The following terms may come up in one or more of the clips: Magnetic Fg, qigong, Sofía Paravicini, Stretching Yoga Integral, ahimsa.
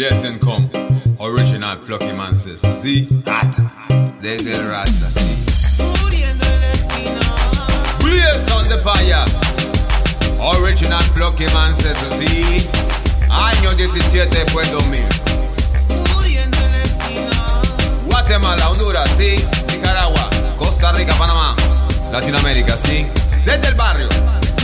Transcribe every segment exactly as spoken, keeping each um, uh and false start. blessing come. Original Plucky Man says, see, hot. There's a rasta, see. Blaze on the fire. Original Plucky Man says, see. Año diecisiete después dos mil. Guatemala, Honduras, sí. Nicaragua, Costa Rica, Panamá, Latinoamérica, sí. Desde el barrio.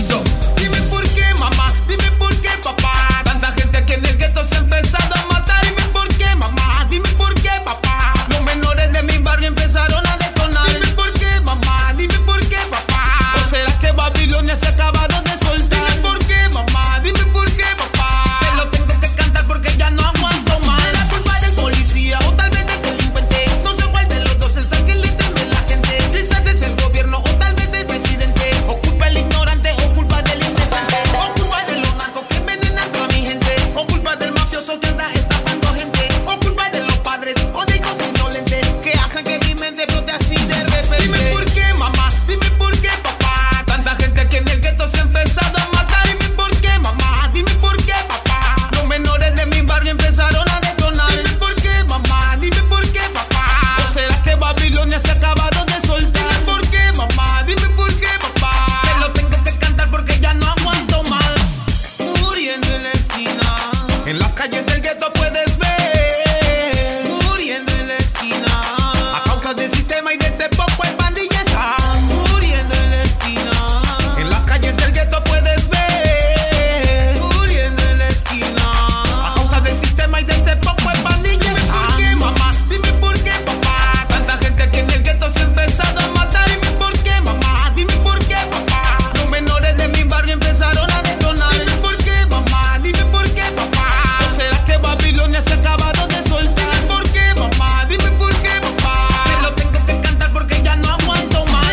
So, dime por qué, mamá. Dime por qué, papá. Tanta gente aquí en el gueto se ha empezado a matar. Dime por qué, mamá. Dime por qué, papá. Los menores de mi barrio empezaron a detonar. Dime por qué, mamá. Dime por qué, papá. ¿O será que Babilonia se ha acabado de soltar? Dime por qué, mamá. Dime por qué, papá. Se lo tengo que cantar porque ya no aguanto más. ¿Será culpa del policía o tal vez del delincuente? No se guarden los dos, el sangre le teme la gente. Quizás es el gobierno o tal vez el presidente. O culpa el ignorante o culpa del indecente. O culpa de los narcos que envenenan a mi gente. O culpa del mafioso que anda estafando gente. O culpa de los padres o de hijos insolentes que hacen que mi mente brote así de repente. Dime por qué, mamá. Dime por qué, papá. Tanta gente que en el gueto se ha empezado a matar. Dime por qué, mamá. Dime por qué, papá. Los menores de mi barrio empezaron a detonar. Dime por qué, mamá. Dime por qué, papá. ¿O será que Babilonia se ha acabado de soltar? Dime por qué, mamá. Dime por qué, papá. Se lo tengo que cantar porque ya no aguanto más. Muriendo en la esquina. En las calles del gueto puedes ver. Muriendo en la esquina. A causa del sistema y de este poco el pandilla está. Muriendo en la esquina. En las calles del gueto puedes ver. Muriendo en la esquina. A causa del sistema y de este poco el pandilla está. Dime por qué, mamá. Dime por qué, papá. Tanta gente que en el gueto se ha empezado a matar. Dime por qué, mamá. Dime por qué, papá. Los menores de mi barrio empezaron a detonar. Dime por qué, mamá. Dime por qué, papá. ¿O será que Babilonia se ha acabado de soltar? Dime por qué, mamá. Dime por qué, papá. Se lo tengo que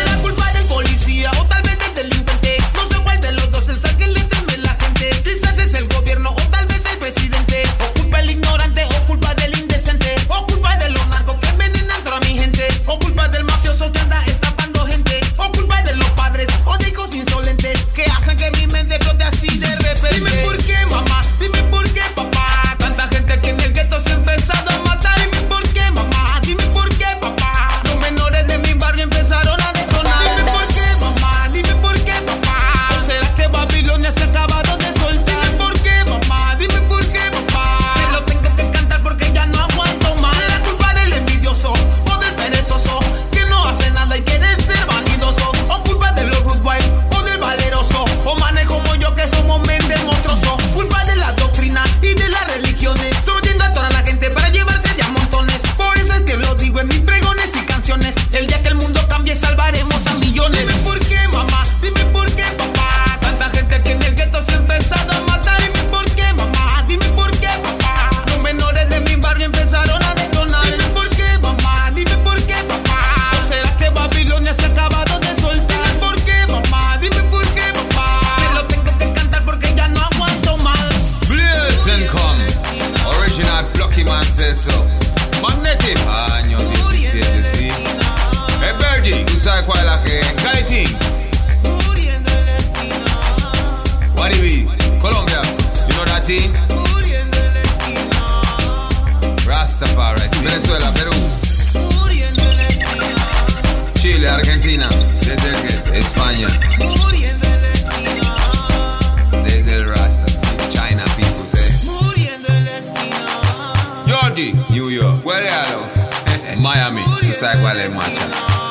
cantar porque ya no aguanto más. ¿Será culpa del policía o tal vez del delincuente? No se guarden los dos, el sangre le teme la gente. Quizás es el gobierno o tal vez el presidente. O culpa el ignorante o culpa del indecente. O culpa de los narcos que envenenan a mi gente. O culpa del mafioso que anda estafando gente. O culpa de los padres o de hijos insolentes que hacen que mi mente brote así de repente. Dime por qué, mamá. Dime por qué, papá. Tanta gente que en el gueto se ha empezado a matar. Dime por qué, mamá. Dime por qué, papá. Los menores de mi barrio empezaron a detonar. Dime por qué, mamá. Dime por qué, papá. ¿O será que Babilonia se ha acabado de soltar? Dime por qué, mamá. Dime por qué, papá. Se lo tengo que cantar porque ya no aguanto más. ¿Será culpa del envidioso o del perezoso que no hace nada y quiere ser vanidoso? ¿O culpa de los rude boys o del valeroso? ¿O manes como yo que somos men de monstruoso? Culpa de la doctrina y de las religiones, sometiendo a toda la gente para llevarse de a montones. Por eso es que lo digo en mis pregones y canciones. El día que el mundo cambie salvaremos a millones. Dime por qué, mamá. Dime por qué, papá. Tanta gente que en el gueto se ha empezado a matar. Dime por qué, mamá. Dime por qué, papá. Los menores de mi barrio empezaron a detonar. Dime por qué, mamá. Dime por qué, papá. ¿O será que Babilonia se ha acabado de soltar? Dime por qué, mamá. Dime por qué, papá. Se lo tengo que cantar porque ya no aguanto más. Blaze and come. Original Plucky Man says so. Magnetic año diecisiete, sí. Es Verdi, tú sabes cuál es la que es. Calitín. Guaribi, Colombia. You know that team? Rastafari, Venezuela, Perú, Chile, Argentina, desde el Jet, España, desde el Rasta, China, people say, Georgie, New York, Guerrero, Miami, tú sabes cuál es, macha.